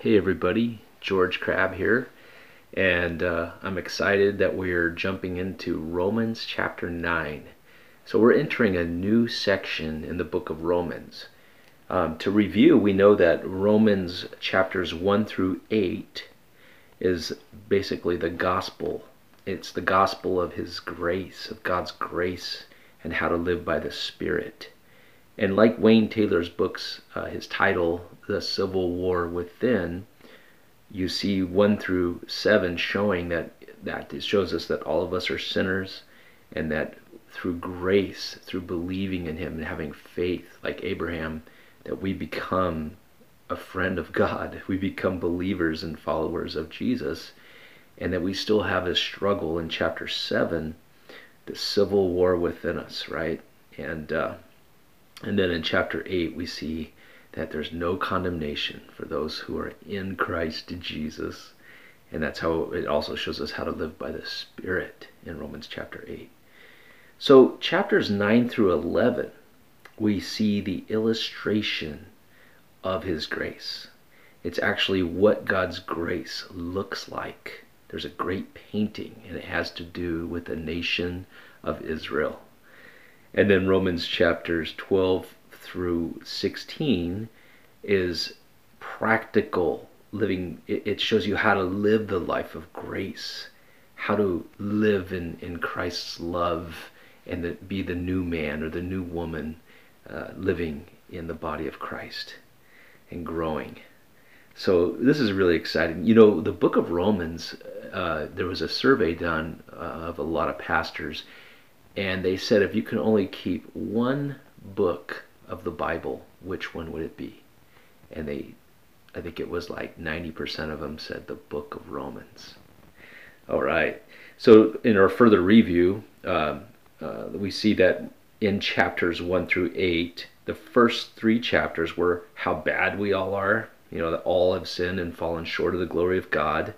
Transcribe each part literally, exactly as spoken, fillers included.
Hey everybody, George Crabbe here, and uh, I'm excited that we're jumping into Romans chapter nine. So we're entering a new section in the book of Romans. Um, to review, we know that Romans chapters one through eight is basically the gospel. It's the gospel of His grace, of God's grace, and how to live by the Spirit. And like Wayne Taylor's books, uh, his title, The Civil War Within, you see one through seven showing that, that it shows us that all of us are sinners, and that through grace, through believing in Him and having faith like Abraham, that we become a friend of God. We become believers and followers of Jesus, and that we still have a struggle in chapter seven, the civil war within us, right? And, uh, And then in chapter eight, we see that there's no condemnation for those who are in Christ Jesus. And that's how it also shows us how to live by the Spirit in Romans chapter eight. So chapters nine through eleven, we see the illustration of His grace. It's actually what God's grace looks like. There's a great painting, and it has to do with the nation of Israel. And then Romans chapters twelve through sixteen is practical living. It shows you how to live the life of grace, how to live in, in Christ's love, and the, be the new man or the new woman uh, living in the body of Christ and growing. So this is really exciting. You know, the book of Romans, uh, there was a survey done uh, of a lot of pastors, and they said, if you can only keep one book of the Bible, which one would it be? And they, I think it was like ninety percent of them said the book of Romans. All right. So in our further review, uh, uh, we see that in chapters one through eight, the first three chapters were how bad we all are. You know, that all have sinned and fallen short of the glory of God.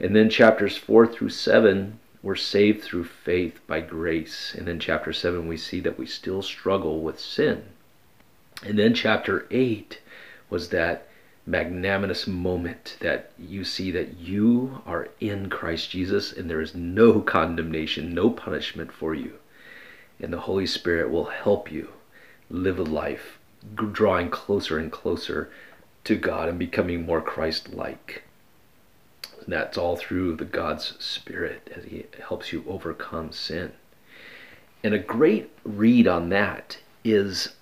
And then chapters four through seven, we're saved through faith by grace. And then chapter seven, we see that we still struggle with sin. And then chapter eight was that magnanimous moment that you see that you are in Christ Jesus and there is no condemnation, no punishment for you. And the Holy Spirit will help you live a life drawing closer and closer to God and becoming more Christ-like. And that's all through the God's Spirit as He helps you overcome sin. And a great read on that is,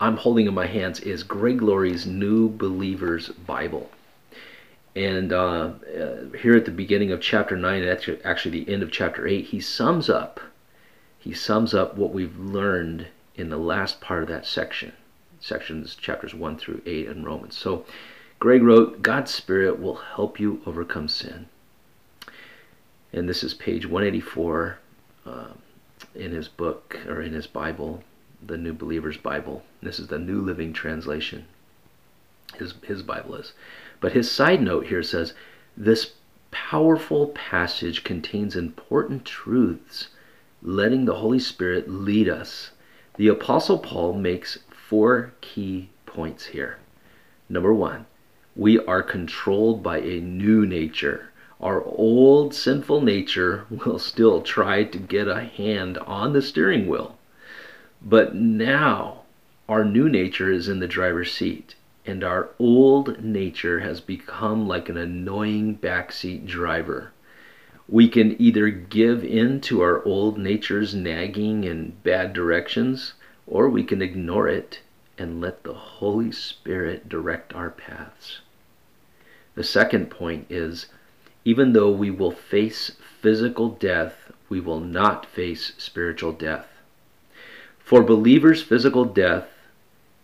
I'm holding in my hands, is Greg Laurie's New Believer's Bible. And uh, uh, here at the beginning of chapter nine, actually, actually the end of chapter eight, he sums up, he sums up what we've learned in the last part of that section, sections chapters one through eight in Romans. So Greg wrote, God's Spirit will help you overcome sin. And this is page one eighty-four um, in his book, or in his Bible, the New Believer's Bible. This is the New Living Translation, his, his Bible is. But his side note here says, this powerful passage contains important truths, letting the Holy Spirit lead us. The Apostle Paul makes four key points here. Number one, we are controlled by a new nature. Our old sinful nature will still try to get a hand on the steering wheel. But now our new nature is in the driver's seat, and our old nature has become like an annoying backseat driver. We can either give in to our old nature's nagging and bad directions, or we can ignore it and let the Holy Spirit direct our paths. The second point is, even though we will face physical death, we will not face spiritual death. For believers, physical death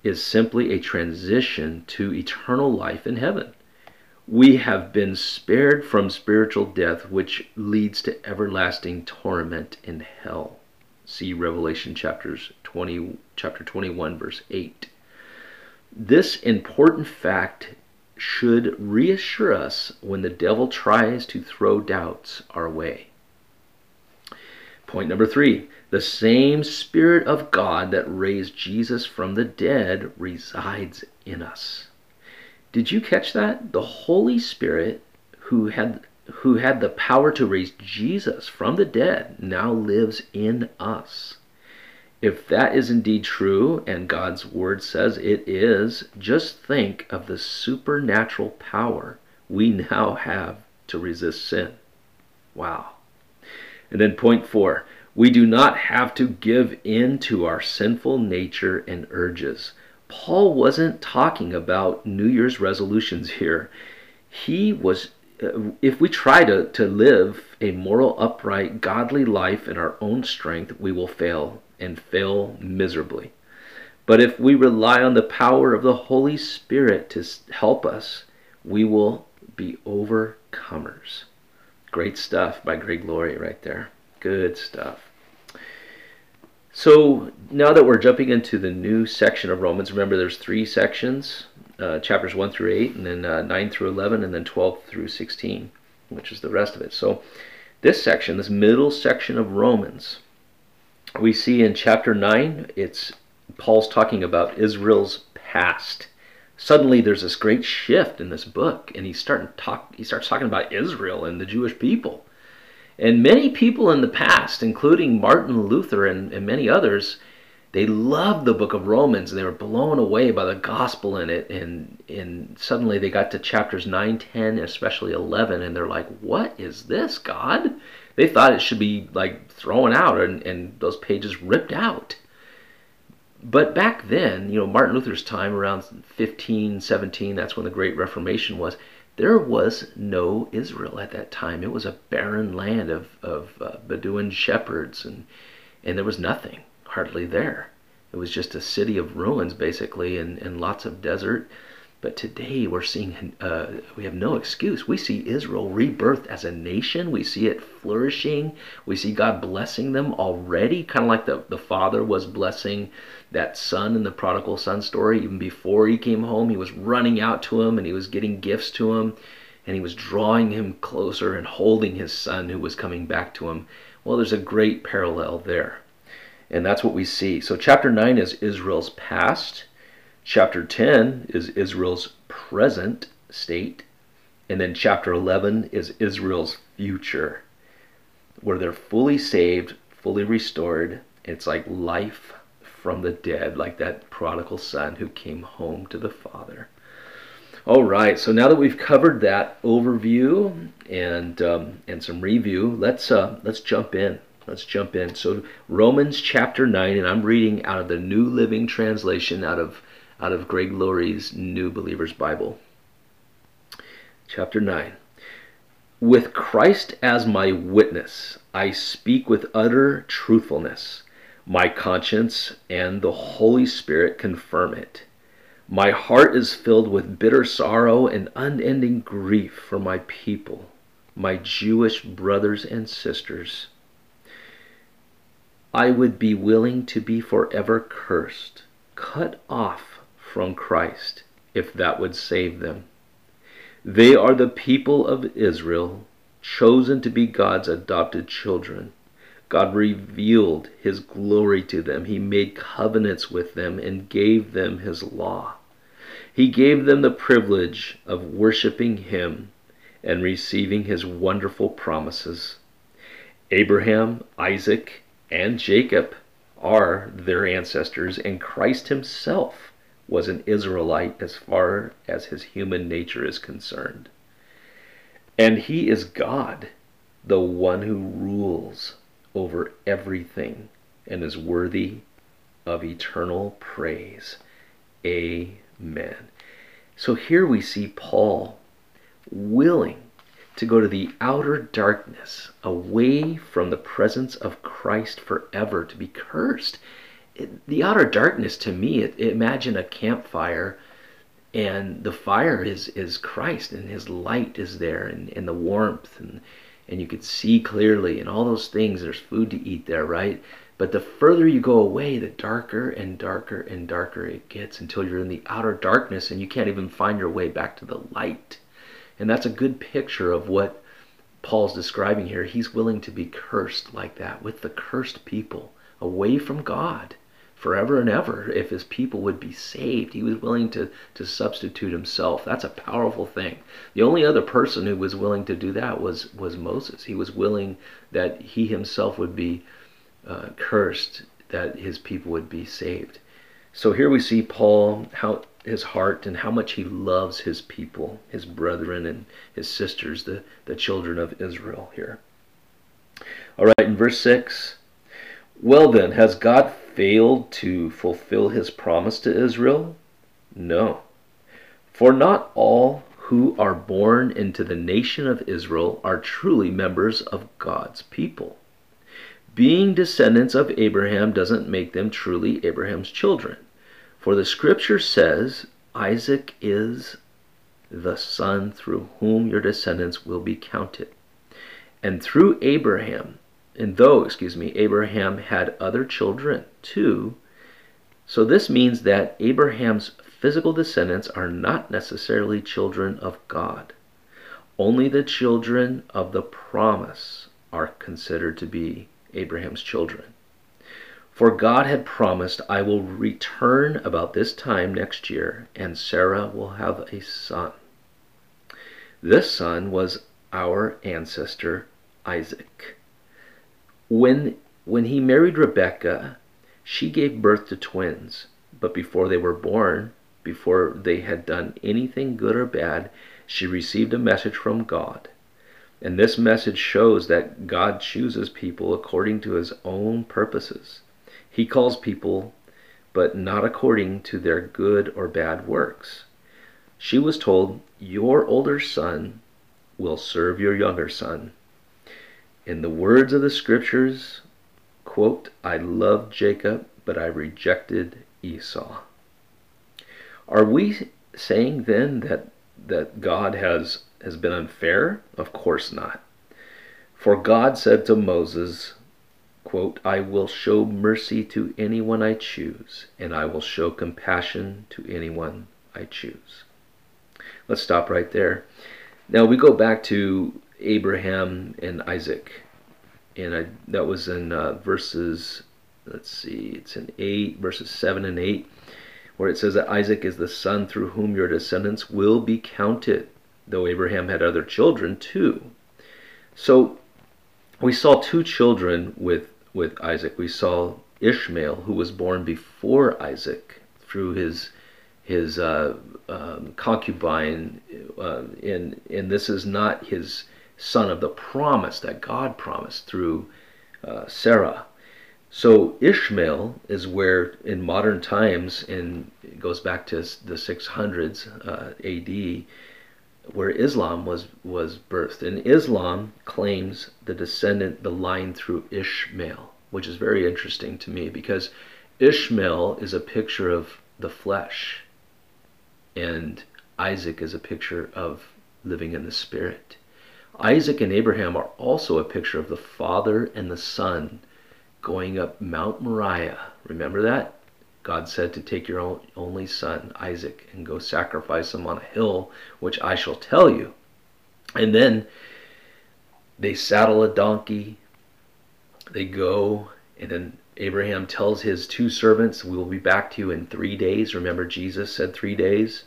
is simply a transition to eternal life in heaven. We have been spared from spiritual death, which leads to everlasting torment in hell. See Revelation chapters twenty, chapter twenty-one, verse eight. This important fact should reassure us when the devil tries to throw doubts our way. Point number three, the same Spirit of God that raised Jesus from the dead resides in us. Did you catch that? The Holy Spirit who had who had the power to raise Jesus from the dead now lives in us. If that is indeed true, and God's word says it is, just think of the supernatural power we now have to resist sin. Wow. And then point four, we do not have to give in to our sinful nature and urges. Paul wasn't talking about New Year's resolutions here. He was, if we try to, to live a moral, upright, godly life in our own strength, we will fail and fail miserably. But if we rely on the power of the Holy Spirit to help us, we will be overcomers. Great stuff by Greg Laurie right there. Good stuff. So now that we're jumping into the new section of Romans, remember there's three sections, uh, chapters one through eight, and then uh, nine through eleven, and then twelve through sixteen, which is the rest of it. So this section, this middle section of Romans, we see in chapter nine, it's Paul's talking about Israel's past. Suddenly there's this great shift in this book, and he's starting to talk, he starts talking about Israel and the Jewish people. And many people in the past, including Martin Luther and, and many others, they loved the book of Romans. They were blown away by the gospel in it. And, and suddenly they got to chapters nine, ten, especially eleven. And they're like, what is this, God? They thought it should be like thrown out and, and those pages ripped out. But back then, you know, Martin Luther's time around fifteen, seventeen, that's when the Great Reformation was. There was no Israel at that time. It was a barren land of, of uh, Bedouin shepherds, and, and there was nothing, hardly there. It was just a city of ruins, basically, and, and lots of desert. But today we're seeing, uh, we have no excuse. We see Israel rebirthed as a nation. We see it flourishing. We see God blessing them already, kind of like the, the father was blessing that son in the prodigal son story. Even before he came home, he was running out to him and he was getting gifts to him, and he was drawing him closer and holding his son who was coming back to him. Well, there's a great parallel there. And that's what we see. So chapter nine is Israel's past. Chapter ten is Israel's present state, and then chapter eleven is Israel's future, where they're fully saved, fully restored. It's like life from the dead, like that prodigal son who came home to the father. All right, so now that we've covered that overview and um, and some review, let's uh, let's jump in. Let's jump in. So Romans chapter nine, and I'm reading out of the New Living Translation, out of out of Greg Laurie's New Believer's Bible. Chapter nine. With Christ as my witness, I speak with utter truthfulness. My conscience and the Holy Spirit confirm it. My heart is filled with bitter sorrow and unending grief for my people, my Jewish brothers and sisters. I would be willing to be forever cursed, cut off from Christ, if that would save them. They are the people of Israel, chosen to be God's adopted children. God revealed his glory to them. He made covenants with them and gave them his law. He gave them the privilege of worshiping him and receiving his wonderful promises. Abraham, Isaac, and Jacob are their ancestors, and Christ himself was an Israelite as far as his human nature is concerned. And he is God, the one who rules over everything and is worthy of eternal praise. Amen. So here we see Paul willing to go to the outer darkness, away from the presence of Christ forever, to be cursed. The outer darkness, to me, it, imagine a campfire, and the fire is, is Christ, and his light is there, and, and the warmth, and, and you can see clearly, and all those things. There's food to eat there, right? But the further you go away, the darker and darker and darker it gets, until you're in the outer darkness, and you can't even find your way back to the light. And that's a good picture of what Paul's describing here. He's willing to be cursed like that, with the cursed people, away from God, forever and ever if his people would be saved. He was willing to, to substitute himself. That's a powerful thing. The only other person who was willing to do that was, was Moses. He was willing that he himself would be uh, cursed, that his people would be saved. So here we see Paul, how his heart and how much he loves his people, his brethren and his sisters, the, the children of Israel here. All right, in verse six, well then, has God failed to fulfill his promise to Israel? No. For not all who are born into the nation of Israel are truly members of God's people. Being descendants of Abraham doesn't make them truly Abraham's children. For the scripture says, Isaac is the son through whom your descendants will be counted. And through Abraham, and though, excuse me, Abraham had other children too, so this means that Abraham's physical descendants are not necessarily children of God. Only the children of the promise are considered to be Abraham's children. For God had promised, I will return about this time next year, and Sarah will have a son. This son was our ancestor Isaac. When, when he married Rebekah, she gave birth to twins, but before they were born, before they had done anything good or bad, she received a message from God. And this message shows that God chooses people according to his own purposes. He calls people, but not according to their good or bad works. She was told, your older son will serve your younger son. In the words of the scriptures, quote, I loved Jacob, but I rejected Esau. Are we saying then that, that God has, has been unfair? Of course not. For God said to Moses, quote, I will show mercy to anyone I choose, and I will show compassion to anyone I choose. Let's stop right there. Now we go back to Abraham and Isaac, and I, that was in uh, verses, let's see, it's in eight, verses seven and eight, where it says that Isaac is the son through whom your descendants will be counted, though Abraham had other children too. So we saw two children with, with Isaac. We saw Ishmael, who was born before Isaac through his his uh, um, concubine, uh, and, and this is not his son of the promise that God promised through uh, Sarah. So Ishmael is where in modern times, and it goes back to the six hundreds uh, A D, where Islam was, was birthed. And Islam claims the descendant, the line through Ishmael, which is very interesting to me because Ishmael is a picture of the flesh and Isaac is a picture of living in the spirit. Isaac and Abraham are also a picture of the father and the son going up Mount Moriah. Remember that? God said to take your own, only son, Isaac, and go sacrifice him on a hill, which I shall tell you. And then they saddle a donkey, they go, and then Abraham tells his two servants, we will be back to you in three days. Remember, Jesus said three days.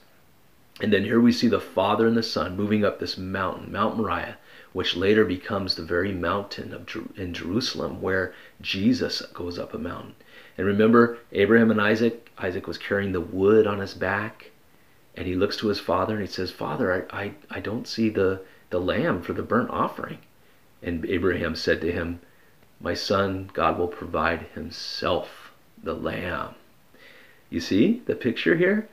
And then here we see the Father and the Son moving up this mountain, Mount Moriah, which later becomes the very mountain of Jer- in Jerusalem where Jesus goes up a mountain. And remember, Abraham and Isaac, Isaac was carrying the wood on his back, and he looks to his father and he says, Father, I, I, I don't see the, the lamb for the burnt offering. And Abraham said to him, my son, God will provide himself, the lamb. You see the picture here?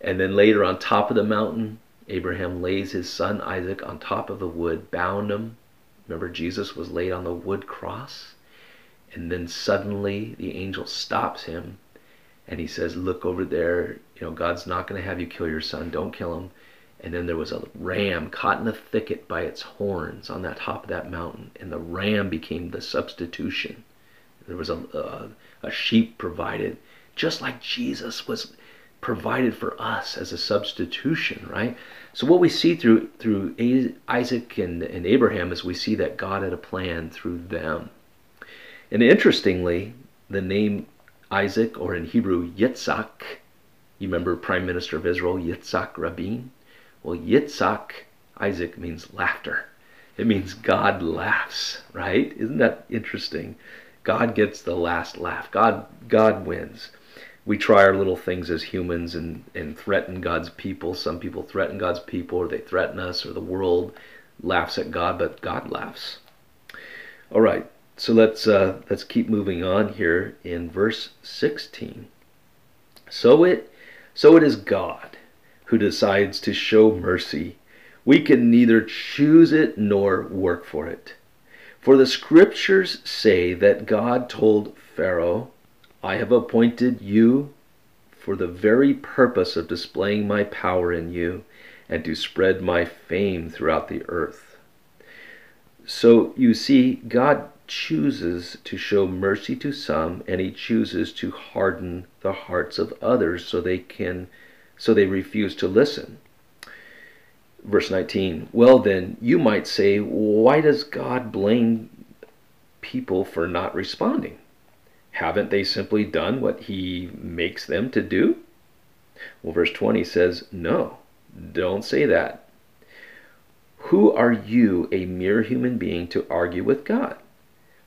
And then later on top of the mountain, Abraham lays his son Isaac on top of the wood, bound him. Remember, Jesus was laid on the wood cross. And then suddenly the angel stops him and he says, look over there, you know, God's not going to have you kill your son. Don't kill him. And then there was a ram caught in a thicket by its horns on that top of that mountain. And the ram became the substitution. There was a, a, a sheep provided, just like Jesus was provided for us as a substitution, right? So what we see through through Isaac and, and Abraham is we see that God had a plan through them. And interestingly, the name Isaac, or in Hebrew, Yitzhak. You remember Prime Minister of Israel, Yitzhak Rabin? Well, Yitzhak, Isaac, means laughter. It means God laughs, right? Isn't that interesting? God gets the last laugh. God, God wins. We try our little things as humans and, and threaten God's people. Some people threaten God's people, or they threaten us, or the world laughs at God, but God laughs. All right, so let's, uh, let's keep moving on here in verse sixteen. So it, so it is God who decides to show mercy. We can neither choose it nor work for it. For the scriptures say that God told Pharaoh, I have appointed you for the very purpose of displaying my power in you and to spread my fame throughout the earth. So you see, God chooses to show mercy to some, and he chooses to harden the hearts of others so they can, so they refuse to listen. Verse nineteen, well then, you might say, why does God blame people for not responding? Haven't they simply done what he makes them to do? Well, verse twenty says, no, don't say that. Who are you, a mere human being, to argue with God?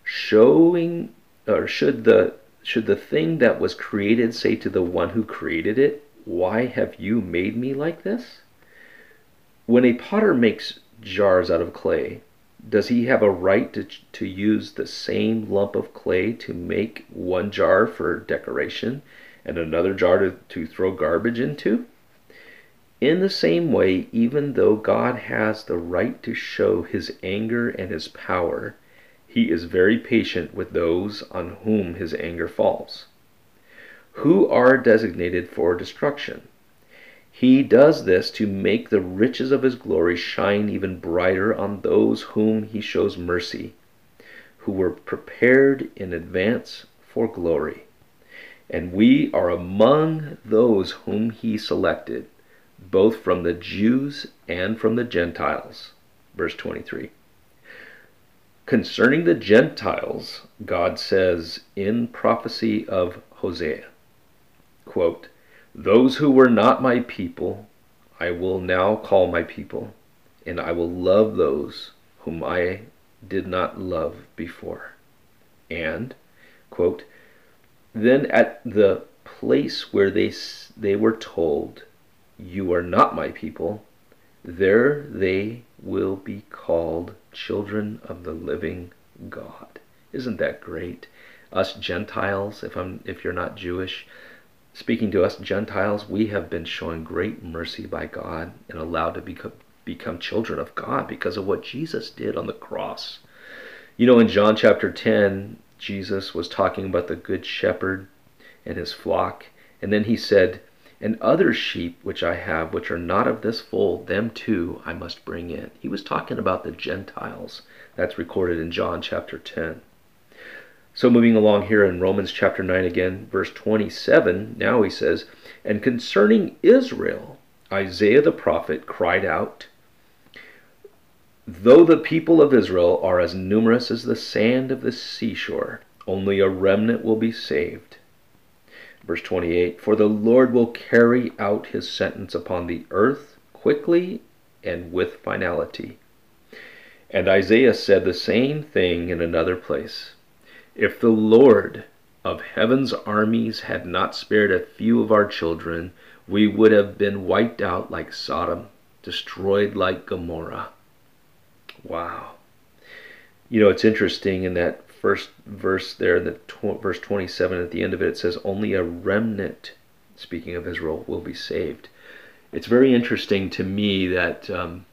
Showing, or should the, should the thing that was created say to the one who created it, why have you made me like this? When a potter makes jars out of clay, does he have a right to, to use the same lump of clay to make one jar for decoration and another jar to, to throw garbage into? In the same way, even though God has the right to show his anger and his power, he is very patient with those on whom his anger falls, who are designated for destruction. He does this to make the riches of his glory shine even brighter on those whom he shows mercy, who were prepared in advance for glory. And we are among those whom he selected, both from the Jews and from the Gentiles. Verse twenty-three. Concerning the Gentiles, God says in prophecy of Hosea, quote, those who were not my people, I will now call my people, and I will love those whom I did not love before. And, quote, then at the place where they, they were told, you are not my people, there they will be called children of the living God. Isn't that great? Us Gentiles, if I'm, if you're not Jewish, speaking to us Gentiles, we have been shown great mercy by God and allowed to become, become children of God because of what Jesus did on the cross. You know, in John chapter ten, Jesus was talking about the good shepherd and his flock. And then he said, and other sheep which I have, which are not of this fold, them too I must bring in. He was talking about the Gentiles. That's recorded in John chapter ten. So moving along here in Romans chapter nine again, verse twenty-seven, now he says, and concerning Israel, Isaiah the prophet cried out, though the people of Israel are as numerous as the sand of the seashore, only a remnant will be saved. Verse twenty-eight, for the Lord will carry out his sentence upon the earth quickly and with finality. And Isaiah said the same thing in another place. If the Lord of heaven's armies had not spared a few of our children, we would have been wiped out like Sodom, destroyed like Gomorrah. Wow. You know, it's interesting in that first verse there, the verse twenty-seven at the end of it, it says, only a remnant, speaking of Israel, will be saved. It's very interesting to me that um,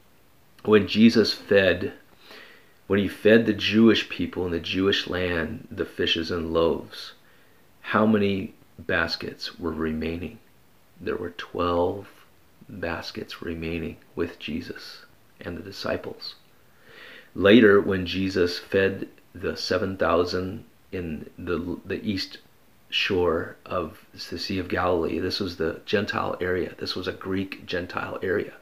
when Jesus fed When he fed the Jewish people in the Jewish land, the fishes and loaves, how many baskets were remaining? There were twelve baskets remaining with Jesus and the disciples. Later, when Jesus fed the seven thousand in the, the east shore of the Sea of Galilee, this was the Gentile area. This was a Greek Gentile area.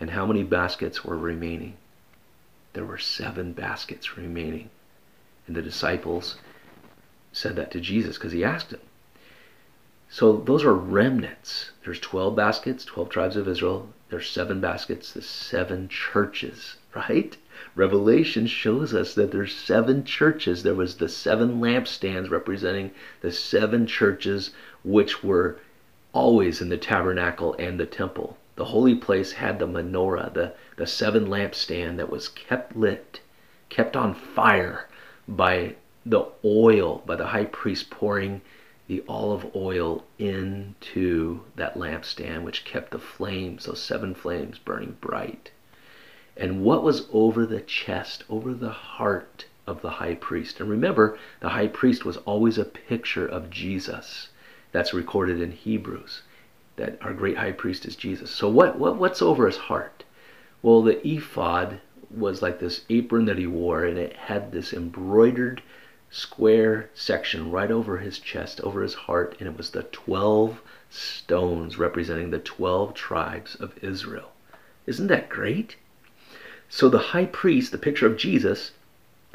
And how many baskets were remaining? There were seven baskets remaining, and the disciples said that to Jesus because he asked him. So those are remnants. There's twelve baskets, twelve tribes of Israel. There's seven baskets, the seven churches, right? Revelation shows us that there's seven churches. There was the seven lampstands representing the seven churches which were always in the tabernacle and the temple. The holy place had the menorah, the, the seven lampstand that was kept lit, kept on fire by the oil, by the high priest pouring the olive oil into that lampstand, which kept the flames, those seven flames, burning bright. And what was over the chest, over the heart of the high priest? And remember, the high priest was always a picture of Jesus. That's recorded in Hebrews, that our great high priest is Jesus. So what, what what's over his heart? Well, the ephod was like this apron that he wore, and it had this embroidered square section right over his chest, over his heart, and it was the twelve stones representing the twelve tribes of Israel. Isn't that great? So the high priest, the picture of Jesus,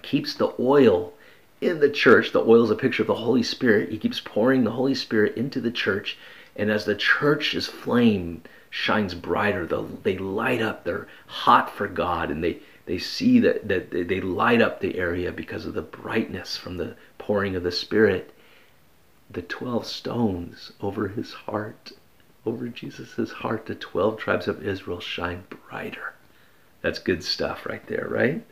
keeps the oil in the church. The oil is a picture of the Holy Spirit. He keeps pouring the Holy Spirit into the church, and as the church's flame shines brighter, the, they light up, they're hot for God, and they They see that, that they light up the area because of the brightness from the pouring of the Spirit. The twelve stones over his heart, over Jesus' heart, the twelve tribes of Israel shine brighter. That's good stuff right there, right?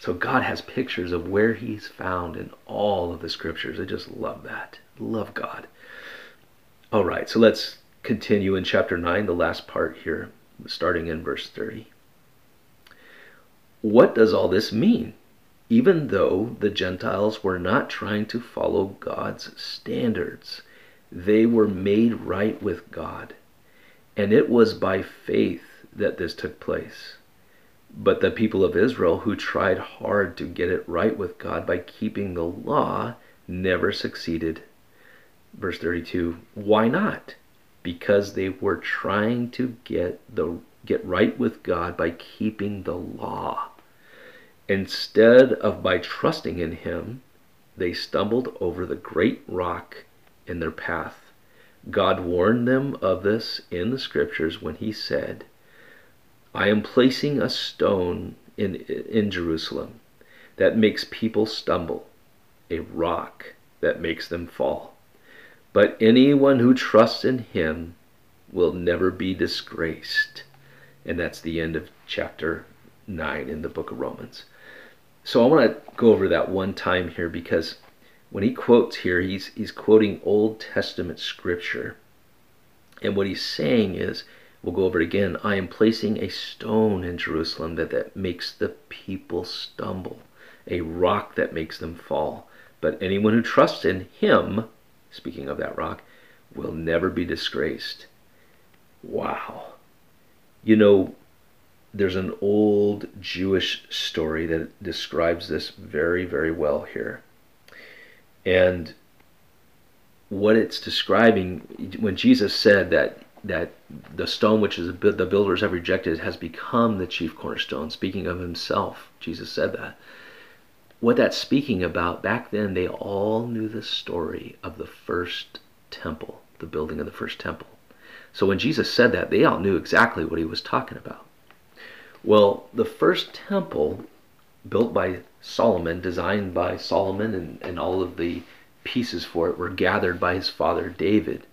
So God has pictures of where he's found in all of the scriptures. I just love that. Love God. All right, so let's continue in chapter nine, the last part here, starting in verse thirty. What does all this mean? Even though the Gentiles were not trying to follow God's standards, they were made right with God, and it was by faith that this took place. But the people of Israel, who tried hard to get it right with God by keeping the law, never succeeded. Verse thirty-two, why not? Because they were trying to get the get right with God by keeping the law. Instead of by trusting in him, they stumbled over the great rock in their path. God warned them of this in the scriptures when he said, I am placing a stone in, in Jerusalem that makes people stumble, a rock that makes them fall. But anyone who trusts in him will never be disgraced. And that's the end of chapter nine in the book of Romans. So I want to go over that one time here, because when he quotes here, he's, he's quoting Old Testament scripture. And what he's saying is, we'll go over it again, I am placing a stone in Jerusalem that, that makes the people stumble, a rock that makes them fall. But anyone who trusts in him, speaking of that rock, will never be disgraced. Wow. You know, there's an old Jewish story that describes this very, very well here. And what it's describing, when Jesus said that that the stone which is the builders have rejected has become the chief cornerstone, speaking of himself, Jesus said that. What that's speaking about, back then they all knew the story of the first temple, the building of the first temple. So when Jesus said that, they all knew exactly what he was talking about. Well, the first temple, built by Solomon, designed by Solomon, and, and all of the pieces for it were gathered by his father David.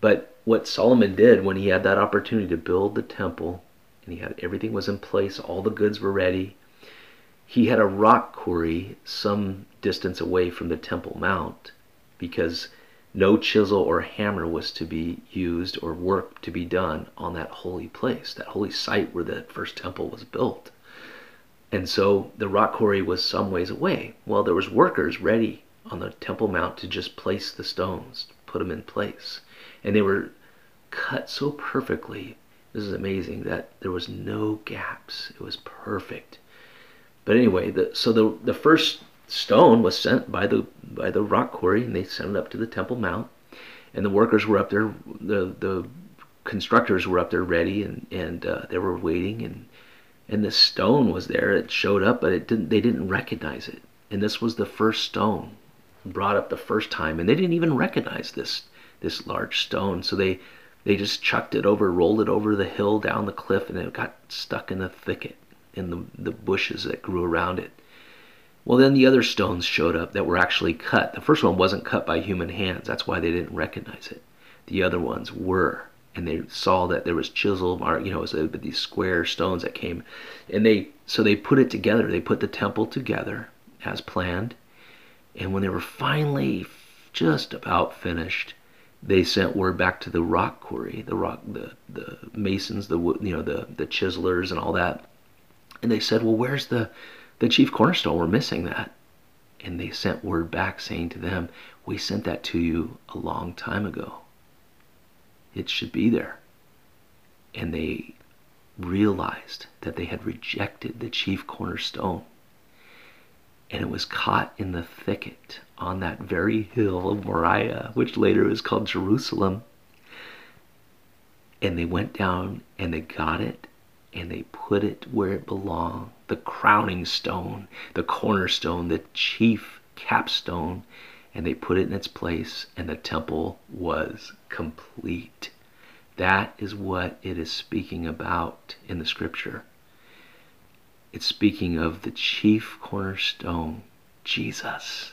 But what Solomon did when he had that opportunity to build the temple, and he had everything was in place, all the goods were ready, he had a rock quarry some distance away from the Temple Mount, because no chisel or hammer was to be used or work to be done on that holy place, that holy site where the first temple was built. And so the rock quarry was some ways away. Well, there was workers ready on the Temple Mount to just place the stones, put them in place. And they were cut so perfectly. This is amazing, that there was no gaps. It was perfect. But anyway, the, so the, the first stone was sent by the by the rock quarry, and they sent it up to the Temple Mount, and the workers were up there, the the constructors were up there ready, and and uh, they were waiting, and and the stone was there. It showed up, but it didn't they didn't recognize it. And this was the first stone brought up the first time, and they didn't even recognize this this large stone, so they they just chucked it over, rolled it over the hill, down the cliff, and it got stuck in the thicket, in the, the bushes that grew around it. Well, then the other stones showed up that were actually cut. The first one wasn't cut by human hands. That's why they didn't recognize it. The other ones were, and they saw that there was chisel mark, you know, it was these square stones that came, and they so they put it together. They put the temple together as planned, and when they were finally just about finished, they sent word back to the rock quarry, the rock, the the masons, the you know the the chiselers and all that, and they said, well, where's the the chief cornerstone? We're missing that. And they sent word back saying to them, we sent that to you a long time ago. It should be there. And they realized that they had rejected the chief cornerstone. And it was caught in the thicket on that very hill of Moriah, which later was called Jerusalem. And they went down and they got it and they put it where it belonged. The crowning stone, the cornerstone, the chief capstone. And they put it in its place, and the temple was complete. That is what it is speaking about in the scripture. It's speaking of the chief cornerstone, Jesus.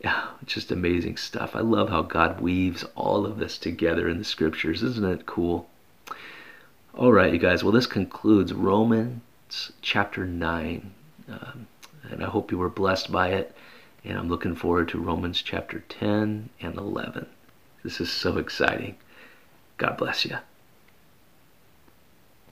Yeah, it's just amazing stuff. I love how God weaves all of this together in the scriptures. Isn't it cool? All right, you guys. Well, this concludes Romans chapter nine. Um, and I hope you were blessed by it. And I'm looking forward to Romans chapter ten and eleven. This is so exciting. God bless you.